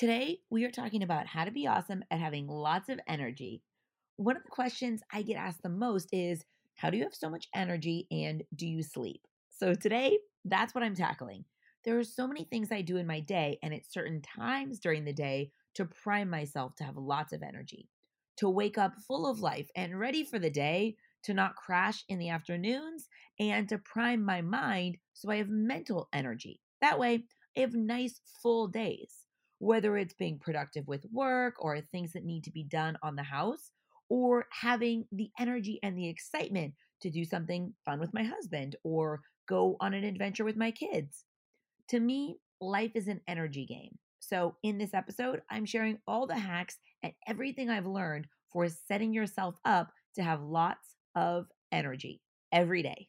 Today, we are talking about how to be awesome at having lots of energy. One of the questions I get asked the most is, how do you have so much energy and do you sleep? So today, that's what I'm tackling. There are so many things I do in my day and at certain times during the day to prime myself to have lots of energy, to wake up full of life and ready for the day, to not crash in the afternoons, and to prime my mind so I have mental energy. That way, I have nice full days, whether it's being productive with work or things that need to be done on the house, or having the energy and the excitement to do something fun with my husband or go on an adventure with my kids. To me, life is an energy game. So in this episode, I'm sharing all the hacks and everything I've learned for setting yourself up to have lots of energy every day.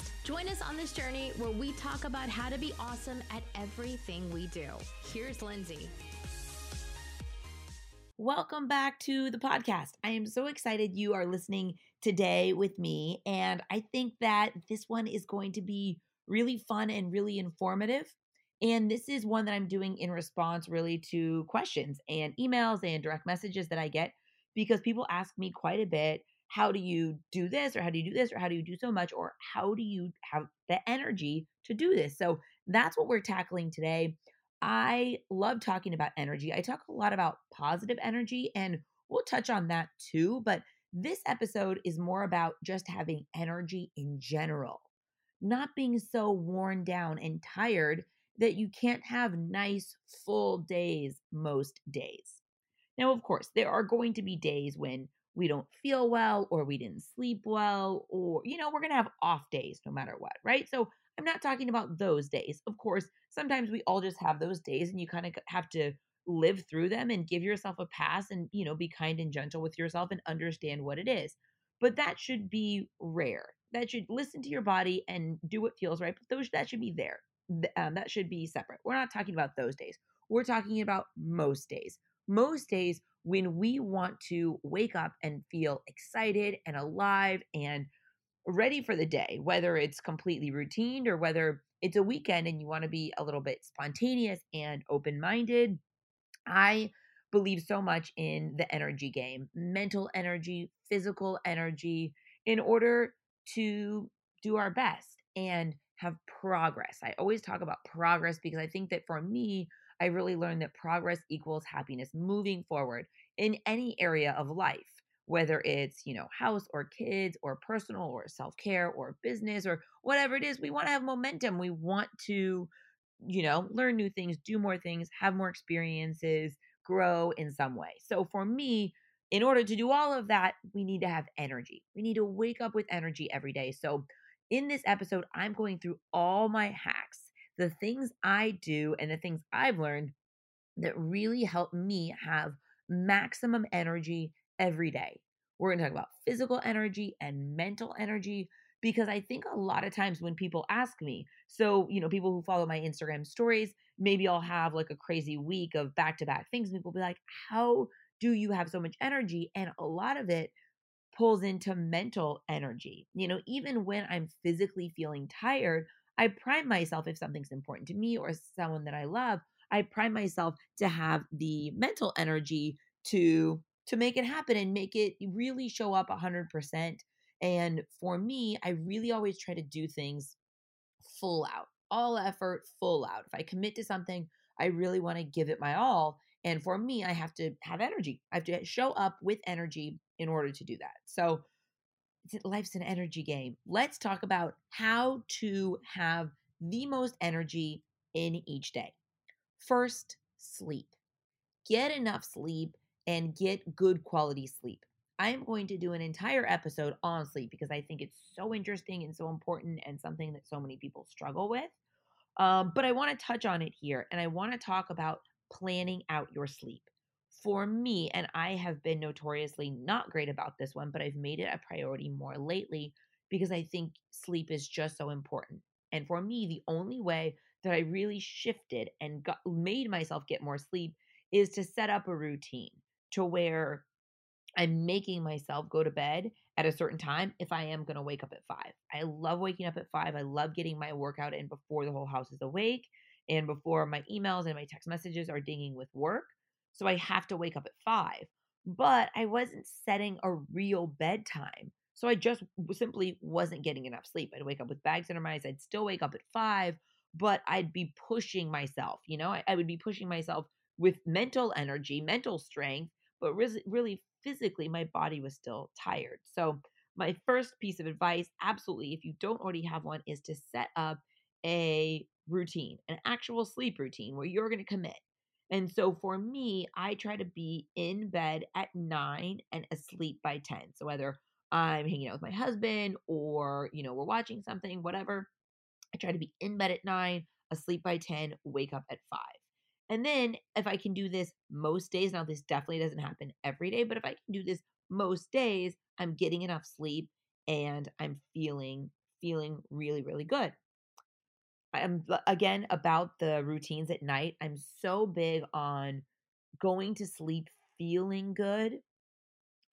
Join us on this journey where we talk about how to be awesome at everything we do. Here's Lindsay. Welcome back to the podcast. I am so excited you are listening today with me, and I think that this one is going to be really fun and really informative. And this is one that I'm doing in response really to questions and emails and direct messages that I get, because people ask me quite a bit, how do you do this, or how do you do this, or how do you do so much, or how do you have the energy to do this? So that's what we're tackling today. I love talking about energy. I talk a lot about positive energy, and we'll touch on that too. But this episode is more about just having energy in general, not being so worn down and tired that you can't have nice full days most days. Now, of course, there are going to be days when we don't feel well, or we didn't sleep well, or, we're going to have off days no matter what, right? So I'm not talking about those days. Of course, sometimes we all just have those days and you kind of have to live through them and give yourself a pass and, be kind and gentle with yourself and understand what it is. But that should be rare. That should listen to your body and do what feels right. But that should be there. That should be separate. We're not talking about those days. We're talking about most days. Most days when we want to wake up and feel excited and alive and ready for the day, whether it's completely routine or whether it's a weekend and you want to be a little bit spontaneous and open-minded. I believe so much in the energy game, mental energy, physical energy, in order to do our best and have progress. I always talk about progress because I think that for me, I really learned that progress equals happiness, moving forward in any area of life, whether it's, house or kids or personal or self-care or business or whatever it is. We want to have momentum. We want to, learn new things, do more things, have more experiences, grow in some way. So for me, in order to do all of that, we need to have energy. We need to wake up with energy every day. So in this episode, I'm going through all my hacks, the things I do and the things I've learned that really help me have maximum energy every day. We're going to talk about physical energy and mental energy, because I think a lot of times when people ask me, so, people who follow my Instagram stories, maybe I'll have like a crazy week of back-to-back things. And people will be like, how do you have so much energy? And a lot of it pulls into mental energy. Even when I'm physically feeling tired, I prime myself, if something's important to me or someone that I love, I prime myself to have the mental energy to make it happen and make it really show up 100%. And for me, I really always try to do things full out, all effort, full out. If I commit to something, I really want to give it my all. And for me, I have to have energy. I have to show up with energy in order to do that. So life's an energy game. Let's talk about how to have the most energy in each day. First, sleep. Get enough sleep and get good quality sleep. I'm going to do an entire episode on sleep because I think it's so interesting and so important and something that so many people struggle with. But I want to touch on it here, and I want to talk about planning out your sleep. for me, and I have been notoriously not great about this one, but I've made it a priority more lately because I think sleep is just so important. And for me, the only way that I really shifted and made myself get more sleep is to set up a routine to where I'm making myself go to bed at a certain time if I am going to wake up at 5. I love waking up at 5. I love getting my workout in before the whole house is awake and before my emails and my text messages are dinging with work. So I have to wake up at 5. But I wasn't setting a real bedtime. So I just simply wasn't getting enough sleep. I'd wake up with bags under my eyes. I'd still wake up at 5, but I'd be pushing myself. You know, I would be pushing myself with mental energy, mental strength, but really physically, my body was still tired. So my first piece of advice, absolutely, if you don't already have one, is to set up a routine, an actual sleep routine where you're going to commit. And so for me, I try to be in bed at 9 and asleep by 10. So whether I'm hanging out with my husband or, you know, we're watching something, whatever, I try to be in bed at 9, asleep by 10, wake up at 5. And then if I can do this most days, now this definitely doesn't happen every day, but if I can do this most days, I'm getting enough sleep and I'm feeling really, really good. I'm again about the routines at night. I'm so big on going to sleep feeling good.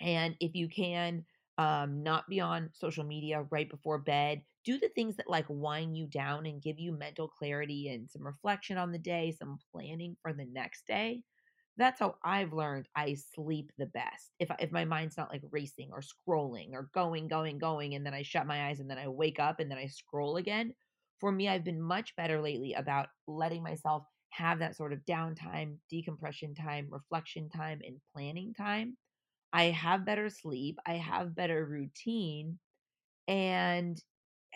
And if you can not be on social media right before bed, do the things that like wind you down and give you mental clarity and some reflection on the day, some planning for the next day. That's how I've learned I sleep the best. If my mind's not like racing or scrolling or going, and then I shut my eyes and then I wake up and then I scroll again. For me, I've been much better lately about letting myself have that sort of downtime, decompression time, reflection time, and planning time. I have better sleep. I have better routine. And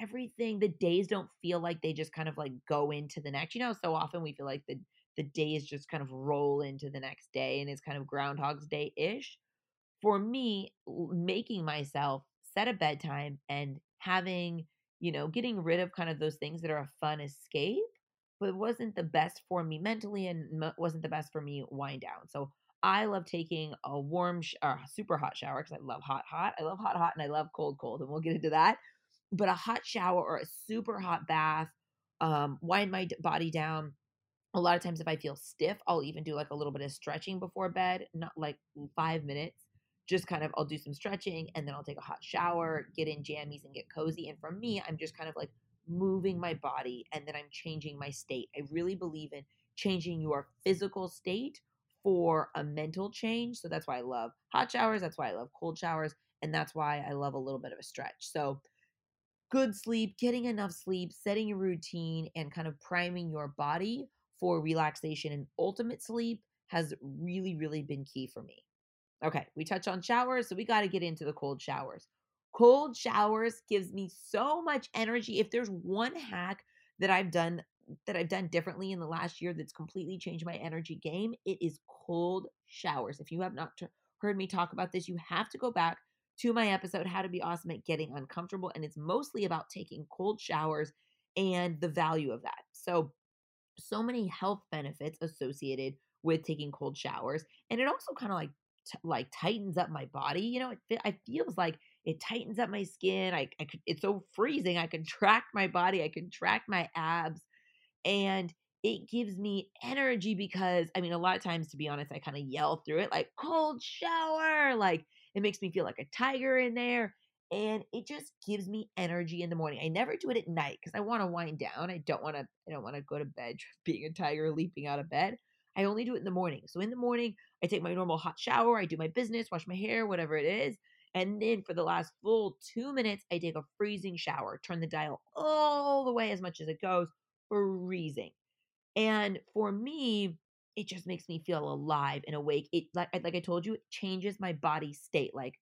everything, the days don't feel like they just kind of like go into the next, you know, so often we feel like the days just kind of roll into the next day and it's kind of Groundhog's Day-ish. For me, making myself set a bedtime and having, you know, getting rid of kind of those things that are a fun escape, but it wasn't the best for me mentally and wasn't the best for me wind down. So I love taking a super hot shower because I love hot. I love hot and I love cold, and we'll get into that. But a hot shower or a super hot bath, wind my body down. A lot of times if I feel stiff, I'll even do like a little bit of stretching before bed, not like 5 minutes, just kind of I'll do some stretching and then I'll take a hot shower, get in jammies and get cozy. And for me, I'm just kind of like moving my body and then I'm changing my state. I really believe in changing your physical state for a mental change. So that's why I love hot showers. That's why I love cold showers. And that's why I love a little bit of a stretch. So good sleep, getting enough sleep, setting a routine, and kind of priming your body for relaxation and ultimate sleep has really, really been key for me. Okay, we touched on showers, so we got to get into the cold showers. Cold showers gives me so much energy. If there's one hack that I've done differently in the last year that's completely changed my energy game, it is cold showers. If you have not heard me talk about this, you have to go back to my episode, How to Be Awesome at Getting Uncomfortable. And it's mostly about taking cold showers and the value of that. So many health benefits associated with taking cold showers. And it also kind of like tightens up my body. You know, it feels like it tightens up my skin. It's so freezing. I contract my body. I contract my abs. And it gives me energy because, I mean, a lot of times, to be honest, I kind of yell through it like cold shower, like, it makes me feel like a tiger in there, and it just gives me energy in the morning. I never do it at night because I want to wind down. I don't want to go to bed being a tiger leaping out of bed. I only do it in the morning. So in the morning, I take my normal hot shower. I do my business, wash my hair, whatever it is. And then for the last full 2 minutes, I take a freezing shower, turn the dial all the way as much as it goes, freezing. And for me, it just makes me feel alive and awake. It, like I told you, it changes my body state, like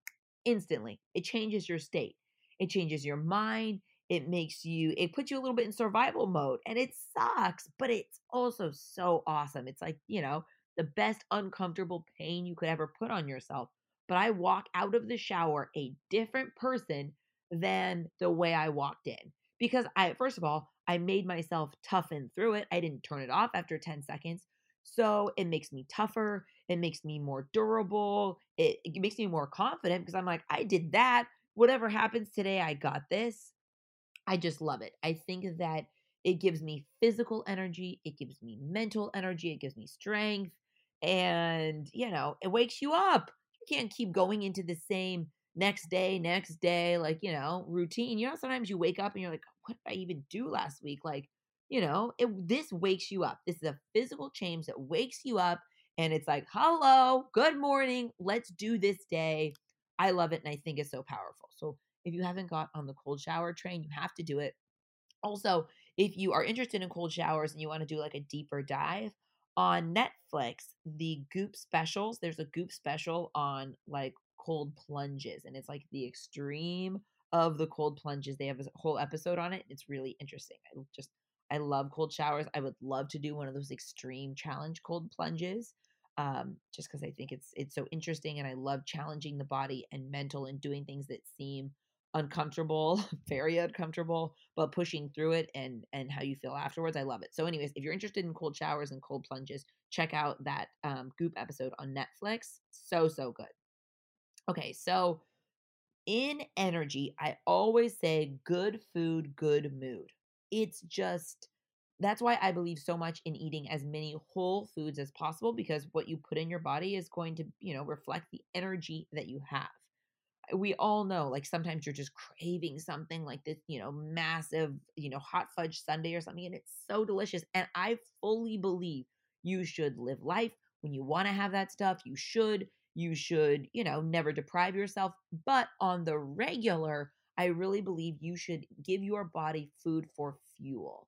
instantly. It changes your state. It changes your mind. It puts you a little bit in survival mode, and it sucks, but it's also so awesome. It's like, you know, the best uncomfortable pain you could ever put on yourself. But I walk out of the shower a different person than the way I walked in because first of all, I made myself toughen through it. I didn't turn it off after 10 seconds. So it makes me tougher. It makes me more durable. It makes me more confident because I'm like, I did that. Whatever happens today, I got this. I just love it. I think that it gives me physical energy. It gives me mental energy. It gives me strength. And, you know, it wakes you up. You can't keep going into the same next day, like, you know, routine. You know, sometimes you wake up and you're like, what did I even do last week? Like, you know, this wakes you up. This is a physical change that wakes you up. And it's like, hello, good morning. Let's do this day. I love it. And I think it's so powerful. So if you haven't got on the cold shower train, you have to do it. Also, if you are interested in cold showers and you want to do like a deeper dive, on Netflix, the Goop specials, there's a Goop special on like cold plunges, and it's like the extreme of the cold plunges. They have a whole episode on it. It's really interesting. I love cold showers. I would love to do one of those extreme challenge cold plunges, just because I think it's so interesting, and I love challenging the body and mental and doing things that seem uncomfortable, very uncomfortable, but pushing through it and how you feel afterwards. I love it. So anyways, if you're interested in cold showers and cold plunges, check out that Goop episode on Netflix. So good. Okay. So in energy, I always say good food, good mood. It's just, that's why I believe so much in eating as many whole foods as possible, because what you put in your body is going to, you know, reflect the energy that you have. We all know, like, sometimes you're just craving something like this, you know, massive, you know, hot fudge sundae or something, and it's so delicious. And I fully believe you should live life when you want to have that stuff. You should, you know, never deprive yourself. But on the regular, I really believe you should give your body food for fuel,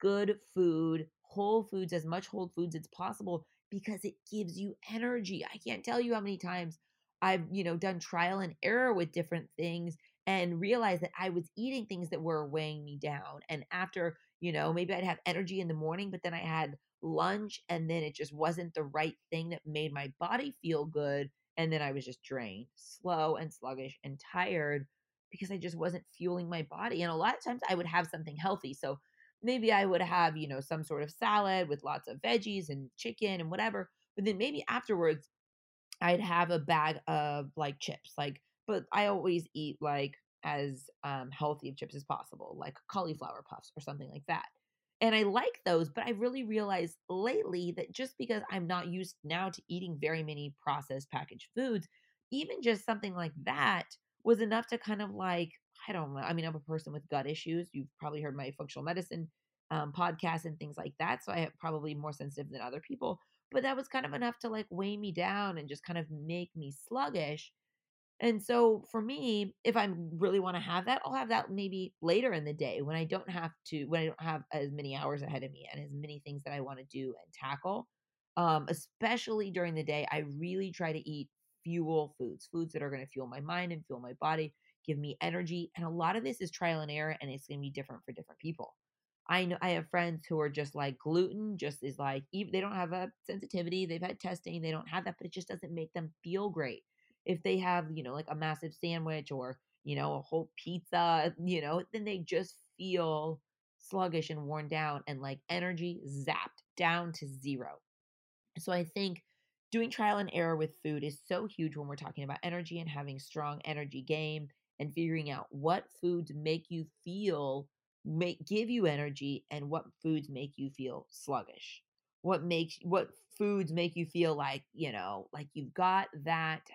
good food, whole foods, as much whole foods as possible, because it gives you energy. I can't tell you how many times I've, you know, done trial and error with different things and realized that I was eating things that were weighing me down. And after, you know, maybe I'd have energy in the morning, but then I had lunch and then it just wasn't the right thing that made my body feel good. And then I was just drained, slow and sluggish and tired because I just wasn't fueling my body. And a lot of times I would have something healthy. So maybe I would have, you know, some sort of salad with lots of veggies and chicken and whatever. But then maybe afterwards, I'd have a bag of like chips, like, but I always eat like as healthy of chips as possible, like cauliflower puffs or something like that. And I like those, but I really realized lately that just because I'm not used now to eating very many processed packaged foods, even just something like that was enough to kind of like, I don't know. I mean, I'm a person with gut issues. You've probably heard my functional medicine podcast and things like that. So I have probably more sensitive than other people. But that was kind of enough to like weigh me down and just kind of make me sluggish. And so for me, if I really want to have that, I'll have that maybe later in the day when I don't have as many hours ahead of me and as many things that I want to do and tackle. Especially during the day, I really try to eat fuel foods that are going to fuel my mind and fuel my body, give me energy. And a lot of this is trial and error, and it's going to be different for different people. I know I have friends who are just like gluten just is like, they don't have a sensitivity. They've had testing. They don't have that, but it just doesn't make them feel great. If they have, you know, like a massive sandwich or, you know, a whole pizza, you know, then they just feel sluggish and worn down and like energy zapped down to zero. So I think doing trial and error with food is so huge when we're talking about energy and having strong energy game and figuring out what foods make you feel give you energy and what foods make you feel sluggish. What foods make you feel like, you know, like you've got that, I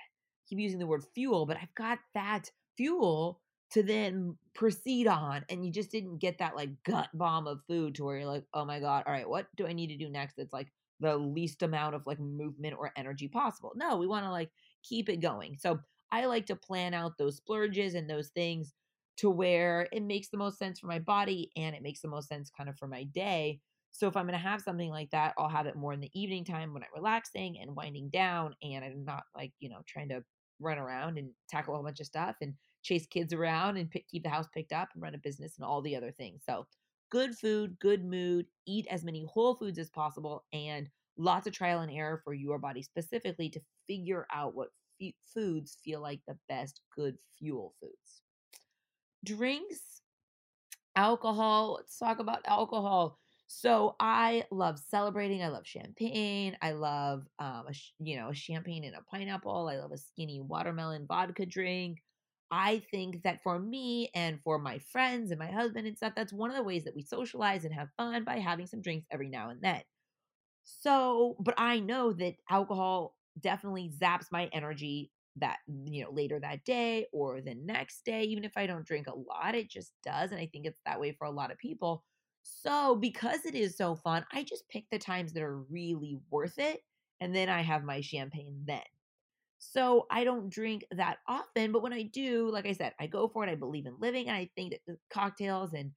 keep using the word fuel, but I've got that fuel to then proceed on. And you just didn't get that like gut bomb of food to where you're like, oh my God, all right, what do I need to do next? That's like the least amount of like movement or energy possible. No, we want to like keep it going. So I like to plan out those splurges and those things to where it makes the most sense for my body and it makes the most sense kind of for my day. So if I'm going to have something like that, I'll have it more in the evening time when I'm relaxing and winding down and I'm not like, you know, trying to run around and tackle a whole bunch of stuff and chase kids around and keep the house picked up and run a business and all the other things. So good food, good mood, eat as many whole foods as possible and lots of trial and error for your body specifically to figure out what foods feel like the best good fuel foods. Drinks, alcohol. Let's talk about alcohol. So I love celebrating. I love champagne. I love, a champagne and a pineapple. I love a skinny watermelon vodka drink. I think that for me and for my friends and my husband and stuff, that's one of the ways that we socialize and have fun, by having some drinks every now and then. So, but I know that alcohol definitely zaps my energy that, later that day or the next day. Even if I don't drink a lot, it just does. And I think it's that way for a lot of people. So because it is so fun, I just pick the times that are really worth it. And then I have my champagne then. So I don't drink that often, but when I do, like I said, I go for it. I believe in living. And I think that cocktails and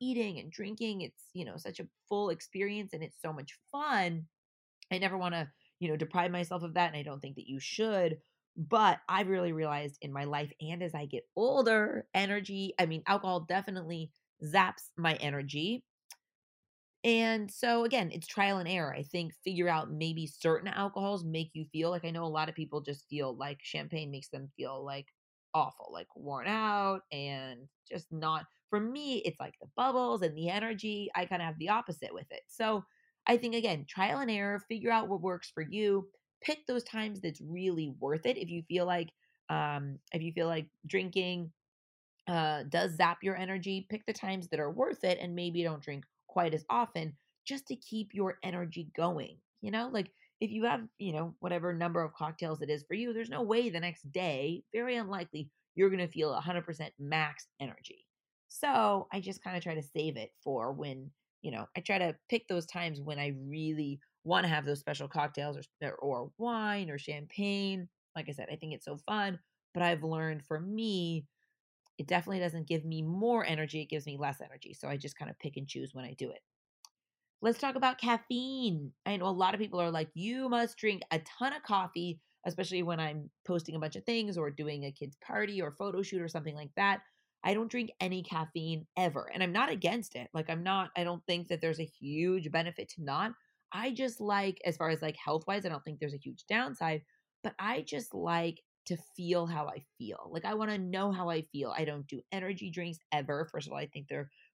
eating and drinking, it's, such a full experience and it's so much fun. I never want to, deprive myself of that. And I don't think that you should. But I've really realized in my life, and as I get older, alcohol definitely zaps my energy. And so again, it's trial and error. I think figure out maybe certain alcohols make you feel like, I know a lot of people just feel like champagne makes them feel like awful, like worn out and just not. For me, it's like the bubbles and the energy. I kind of have the opposite with it. So I think, again, trial and error, figure out what works for you. Pick those times that's really worth it. If you feel like drinking does zap your energy, pick the times that are worth it and maybe don't drink quite as often, just to keep your energy going. Like if you have, whatever number of cocktails it is for you, there's no way the next day, very unlikely, you're going to feel 100% max energy. So I just kind of try to save it for when, I try to pick those times when I really want to have those special cocktails or wine or champagne. Like I said, I think it's so fun, but I've learned for me, it definitely doesn't give me more energy. It gives me less energy. So I just kind of pick and choose when I do it. Let's talk about caffeine. I know a lot of people are like, you must drink a ton of coffee, especially when I'm posting a bunch of things or doing a kid's party or photo shoot or something like that. I don't drink any caffeine ever. And I'm not against it. Like I don't think that there's a huge benefit to not. I just like, as far as like health-wise, I don't think there's a huge downside, but I just like to feel how I feel. Like I want to know how I feel. I don't do energy drinks ever. First of all, I think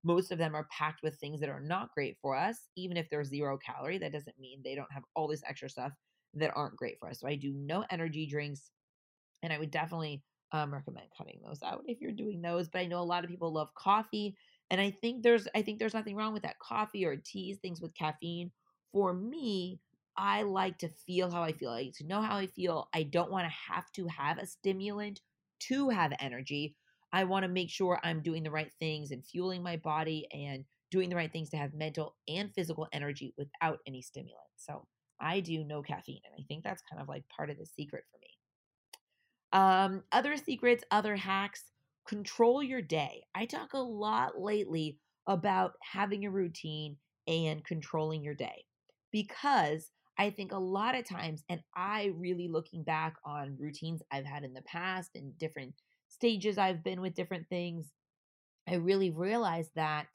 most of them are packed with things that are not great for us. Even if they're 0 calorie, that doesn't mean they don't have all this extra stuff that aren't great for us. So I do no energy drinks, and I would definitely recommend cutting those out if you're doing those. But I know a lot of people love coffee, and I think there's nothing wrong with that. Coffee or teas, things with caffeine. For me, I like to feel how I feel. I like to know how I feel. I don't want to have a stimulant to have energy. I want to make sure I'm doing the right things and fueling my body and doing the right things to have mental and physical energy without any stimulant. So I do no caffeine. And I think that's kind of like part of the secret for me. Other secrets, other hacks, control your day. I talk a lot lately about having a routine and controlling your day. Because I think a lot of times, and I really looking back on routines I've had in the past and different stages I've been with different things, I really realized that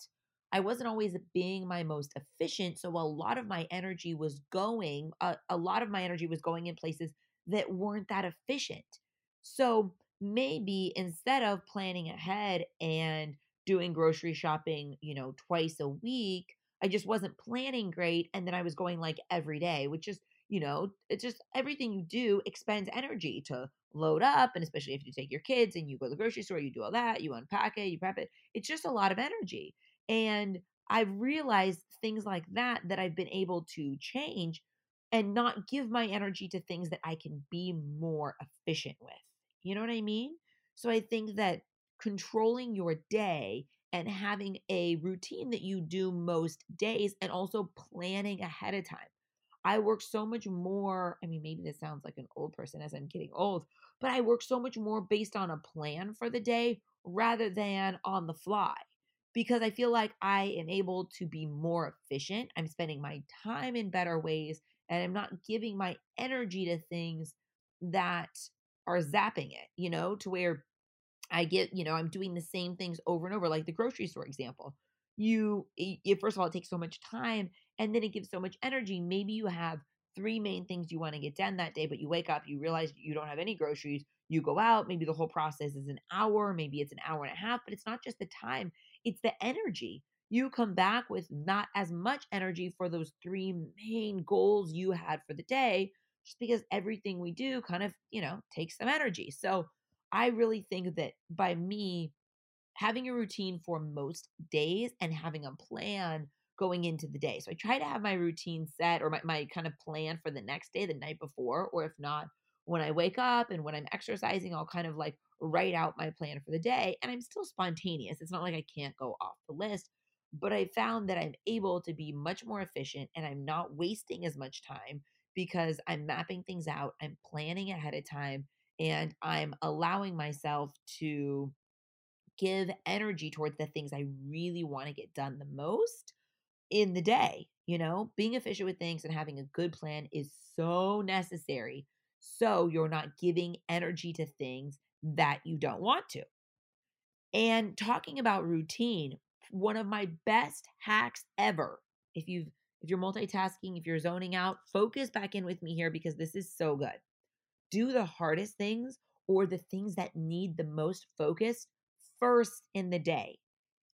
I wasn't always being my most efficient. So a lot of my energy was going in places that weren't that efficient. So maybe instead of planning ahead and doing grocery shopping, twice a week, I just wasn't planning great. And then I was going like every day, which is, it's just everything you do expends energy to load up. And especially if you take your kids and you go to the grocery store, you do all that, you unpack it, you prep it. It's just a lot of energy. And I've realized things like that I've been able to change and not give my energy to things that I can be more efficient with. You know what I mean? So I think that controlling your day and having a routine that you do most days and also planning ahead of time. I work so much more, maybe this sounds like an old person as I'm getting old, but I work so much more based on a plan for the day rather than on the fly, because I feel like I am able to be more efficient. I'm spending my time in better ways and I'm not giving my energy to things that are zapping it, to where I'm doing the same things over and over, like the grocery store example. First of all, it takes so much time and then it gives so much energy. Maybe you have 3 main things you want to get done that day, but you wake up, you realize you don't have any groceries, you go out, maybe the whole process is an hour, maybe it's an hour and a half, but it's not just the time, it's the energy. you come back with not as much energy for those three main goals you had for the day, just because everything we do kind of, takes some energy. So I really think that by me having a routine for most days and having a plan going into the day. So I try to have my routine set, or my kind of plan for the next day, the night before, or if not, when I wake up and when I'm exercising, I'll kind of like write out my plan for the day. And I'm still spontaneous. It's not like I can't go off the list, but I found that I'm able to be much more efficient and I'm not wasting as much time because I'm mapping things out, I'm planning ahead of time, and I'm allowing myself to give energy towards the things I really want to get done the most in the day. Being efficient with things and having a good plan is so necessary, so you're not giving energy to things that you don't want to. And talking about routine, one of my best hacks ever, if you're multitasking, if you're zoning out, focus back in with me here because this is so good. Do the hardest things or the things that need the most focus first in the day.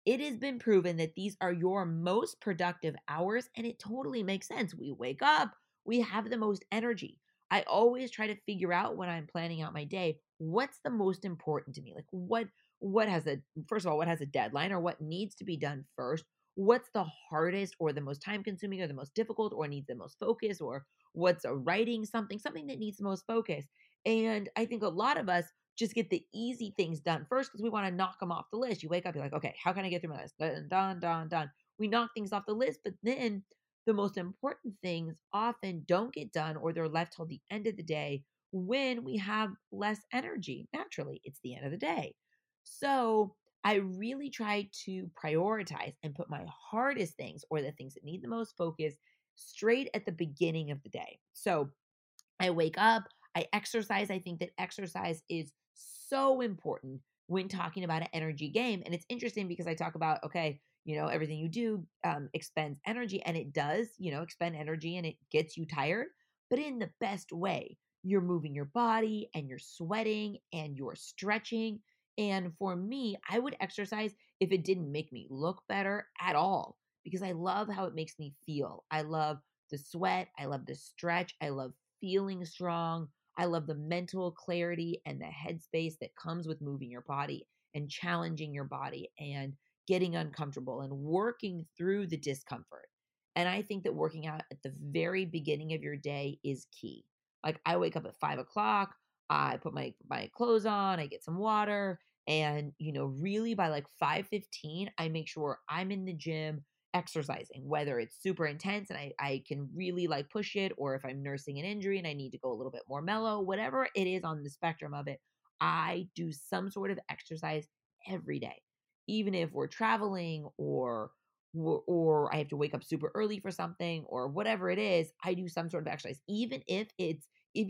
It has been proven that these are your most productive hours, and it totally makes sense. We wake up, we have the most energy. I always try to figure out when I'm planning out my day, what's the most important to me? Like what has a deadline or what needs to be done first? What's the hardest or the most time-consuming or the most difficult or needs the most focus, or what's writing something that needs the most focus? And I think a lot of us just get the easy things done first because we want to knock them off the list. You wake up, you're like, okay, how can I get through my list? Done. We knock things off the list, but then the most important things often don't get done or they're left till the end of the day when we have less energy. Naturally, it's the end of the day. So I really try to prioritize and put my hardest things or the things that need the most focus straight at the beginning of the day. So I wake up, I exercise. I think that exercise is so important when talking about an energy game. And it's interesting because I talk about, everything you do expends energy, and it does, expend energy and it gets you tired, but in the best way. You're moving your body and you're sweating and you're stretching. And for me, I would exercise if it didn't make me look better at all, because I love how it makes me feel. I love the sweat. I love the stretch. I love feeling strong. I love the mental clarity and the headspace that comes with moving your body and challenging your body and getting uncomfortable and working through the discomfort. And I think that working out at the very beginning of your day is key. Like I wake up at 5:00, I put my clothes on, I get some water, and really by like 5:15, I make sure I'm in the gym exercising, whether it's super intense and I can really like push it, or if I'm nursing an injury and I need to go a little bit more mellow, whatever it is on the spectrum of it, I do some sort of exercise every day. Even if we're traveling or I have to wake up super early for something or whatever it is, I do some sort of exercise. Even if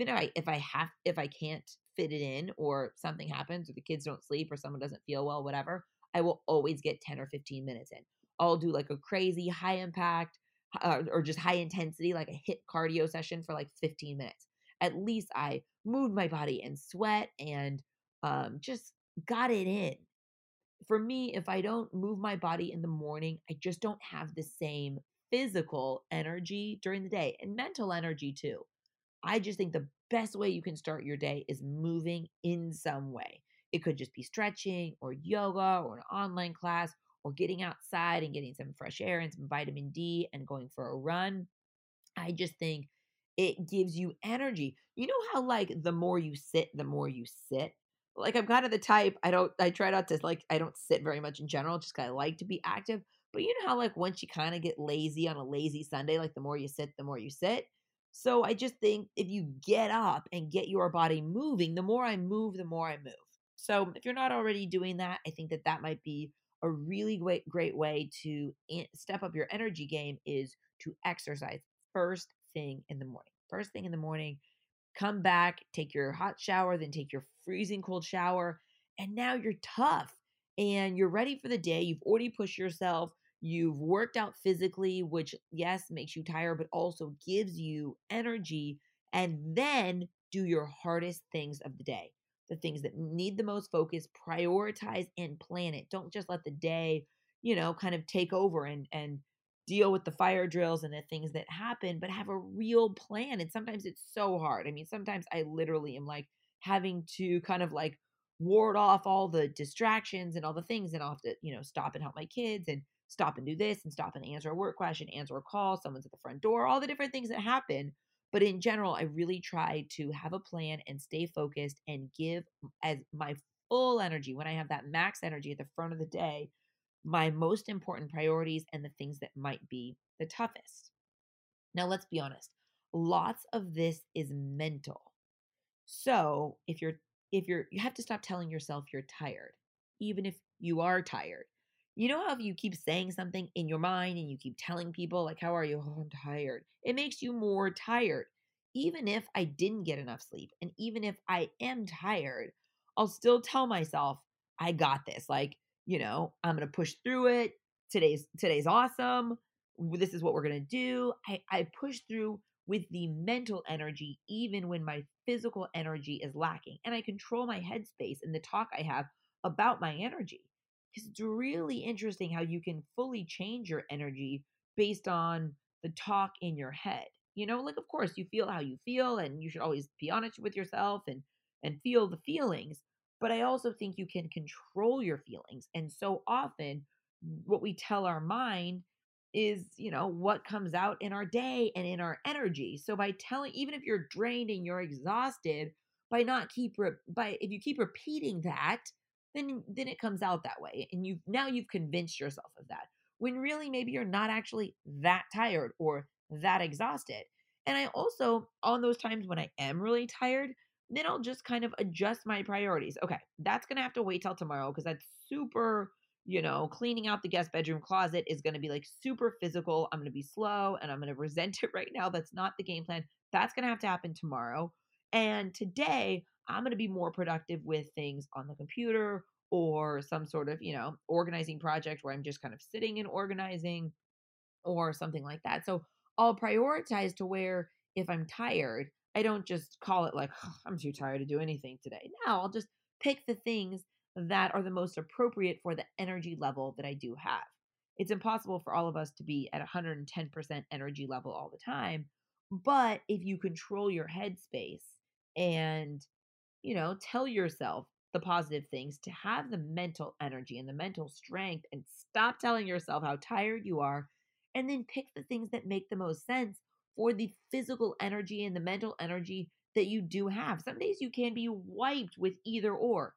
I can't fit it in, or something happens, or the kids don't sleep, or someone doesn't feel well, whatever, I will always get 10 or 15 minutes in. I'll do like a crazy high impact or just high intensity, like a HIIT cardio session for like 15 minutes. At least I moved my body and sweat and just got it in. For me, if I don't move my body in the morning, I just don't have the same physical energy during the day, and mental energy too. I just think the best way you can start your day is moving in some way. It could just be stretching or yoga or an online class or getting outside and getting some fresh air and some vitamin D and going for a run. I just think it gives you energy. You know how like the more you sit, the more you sit? Like I'm kind of the type, I try not to like, I don't sit very much in general, just kind of like to be active. But you know how like once you kind of get lazy on a lazy Sunday, like the more you sit, the more you sit. So I just think if you get up and get your body moving, the more I move, the more I move. So if you're not already doing that, I think that might be a really great way to step up your energy game is to exercise first thing in the morning. First thing in the morning, come back, take your hot shower, then take your freezing cold shower, and now you're tough and you're ready for the day. You've already pushed yourself. You've worked out physically, which yes, makes you tired, but also gives you energy. And then do your hardest things of the day, the things that need the most focus. Prioritize and plan it. Don't just let the day you know, kind of take over and deal with the fire drills and the things that happen, but have a real plan. And sometimes it's so hard. I mean, sometimes I literally am like having to kind of like ward off all the distractions and all the things, and I'll have to, you know, stop and help my kids and stop and do this and stop and answer a work question, answer a call, someone's at the front door, all the different things that happen. But in general, I really try to have a plan and stay focused and give as my full energy. When I have that max energy at the front of the day, my most important priorities and the things that might be the toughest. Now, let's be honest. Lots of this is mental. So you have to stop telling yourself you're tired, even if you are tired. You know how if you keep saying something in your mind and you keep telling people like, how are you? Oh, I'm tired. It makes you more tired. Even if I didn't get enough sleep, and even if I am tired, I'll still tell myself, I got this. Like, you know, I'm going to push through it. Today's awesome. This is what we're going to do. I push through with the mental energy, even when my physical energy is lacking. And I control my headspace and the talk I have about my energy. Because it's really interesting how you can fully change your energy based on the talk in your head. You know, like, of course, you feel how you feel, and you should always be honest with yourself and feel the feelings. But I also think you can control your feelings. And so often what we tell our mind is, you know, what comes out in our day and in our energy. So by telling, even if you're drained and you're exhausted, if you keep repeating that, then it comes out that way. And now you've convinced yourself of that, when really maybe you're not actually that tired or that exhausted. And I also, on those times when I am really tired, then I'll just kind of adjust my priorities. Okay, that's going to have to wait till tomorrow, because that's super, you know, cleaning out the guest bedroom closet is going to be like super physical. I'm going to be slow and I'm going to resent it right now. That's not the game plan. That's going to have to happen tomorrow. And today, I'm going to be more productive with things on the computer or some sort of, you know, organizing project where I'm just kind of sitting and organizing or something like that. So I'll prioritize to where if I'm tired, I don't just call it like, oh, I'm too tired to do anything today. No, I'll just pick the things that are the most appropriate for the energy level that I do have. It's impossible for all of us to be at 110% energy level all the time. But if you control your headspace and, you know, tell yourself the positive things to have the mental energy and the mental strength, and stop telling yourself how tired you are, and then pick the things that make the most sense for the physical energy and the mental energy that you do have. Some days you can be wiped with either or,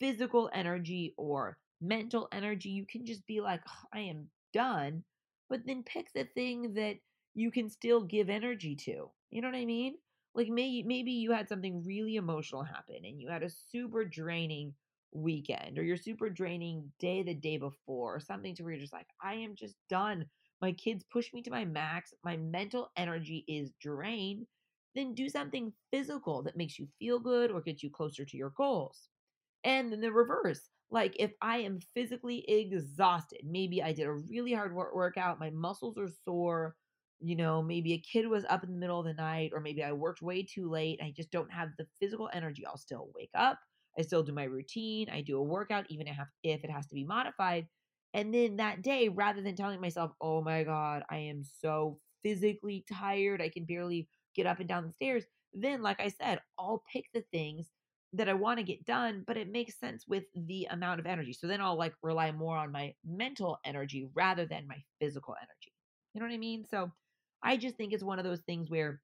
physical energy or mental energy. You can just be like, oh, I am done, but then pick the thing that you can still give energy to. You know what I mean? Like maybe you had something really emotional happen and you had a super draining weekend or your super draining day the day before or something to where you're just like, I am just done. My kids push me to my max. My mental energy is drained. Then do something physical that makes you feel good or gets you closer to your goals. And then the reverse. Like if I am physically exhausted, maybe I did a really hard workout. My muscles are sore. You know, maybe a kid was up in the middle of the night, or maybe I worked way too late. I just don't have the physical energy. I'll still wake up. I still do my routine. I do a workout, even if it has to be modified. And then that day, rather than telling myself, oh my God, I am so physically tired, I can barely get up and down the stairs. Then, like I said, I'll pick the things that I want to get done, but it makes sense with the amount of energy. So then I'll like rely more on my mental energy rather than my physical energy. You know what I mean? So I just think it's one of those things where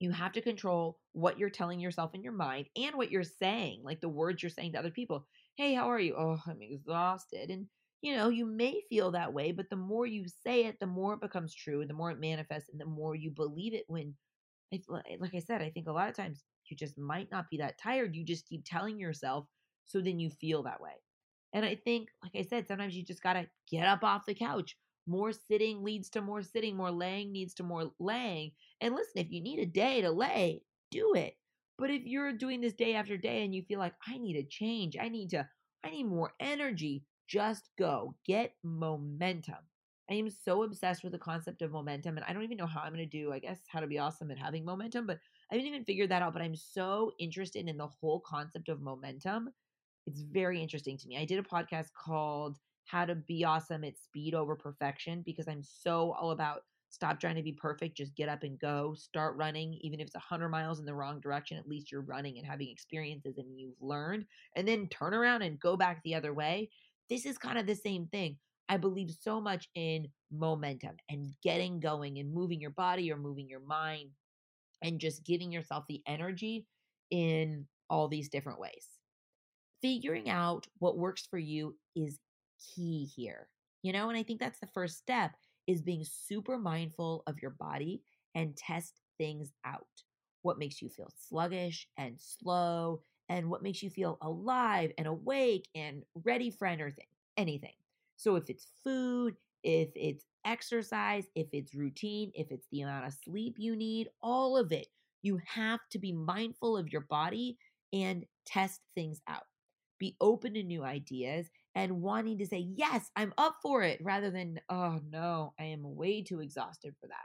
you have to control what you're telling yourself in your mind and what you're saying, like the words you're saying to other people. Hey, how are you? Oh, I'm exhausted. And, you know, you may feel that way, but the more you say it, the more it becomes true, the more it manifests, and the more you believe it. When, like I said, I think a lot of times you just might not be that tired. You just keep telling yourself, so then you feel that way. And I think, like I said, sometimes you just got to get up off the couch. More sitting leads to more sitting. More laying leads to more laying. And listen, if you need a day to lay, do it. But if you're doing this day after day and you feel like, I need a change, I need more energy, just go. Get momentum. I am so obsessed with the concept of momentum, and I don't even know how I'm going to do, I guess, How to Be Awesome at Having Momentum, but I haven't even figured that out. But I'm so interested in the whole concept of momentum. It's very interesting to me. I did a podcast called How to Be Awesome at Speed Over Perfection, because I'm so all about stop trying to be perfect, just get up and go, start running. Even if it's 100 miles in the wrong direction, at least you're running and having experiences and you've learned, and then turn around and go back the other way. This is kind of the same thing. I believe so much in momentum and getting going and moving your body or moving your mind and just giving yourself the energy in all these different ways. Figuring out what works for you is key here, you know, and I think that's the first step, is being super mindful of your body and test things out. What makes you feel sluggish and slow, and what makes you feel alive and awake and ready for anything. So if it's food, if it's exercise, if it's routine, if it's the amount of sleep you need, all of it, you have to be mindful of your body and test things out. Be open to new ideas and wanting to say, yes, I'm up for it, rather than, oh no, I am way too exhausted for that.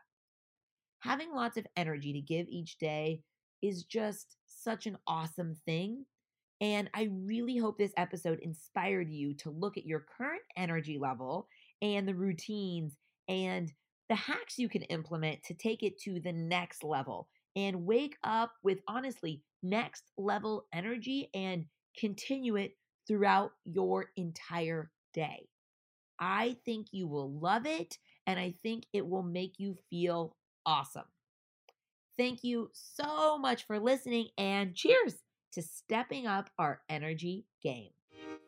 Having lots of energy to give each day is just such an awesome thing. And I really hope this episode inspired you to look at your current energy level and the routines and the hacks you can implement to take it to the next level and wake up with, honestly, next level energy and continue it throughout your entire day. I think you will love it, and I think it will make you feel awesome. Thank you so much for listening, and cheers to stepping up our energy game.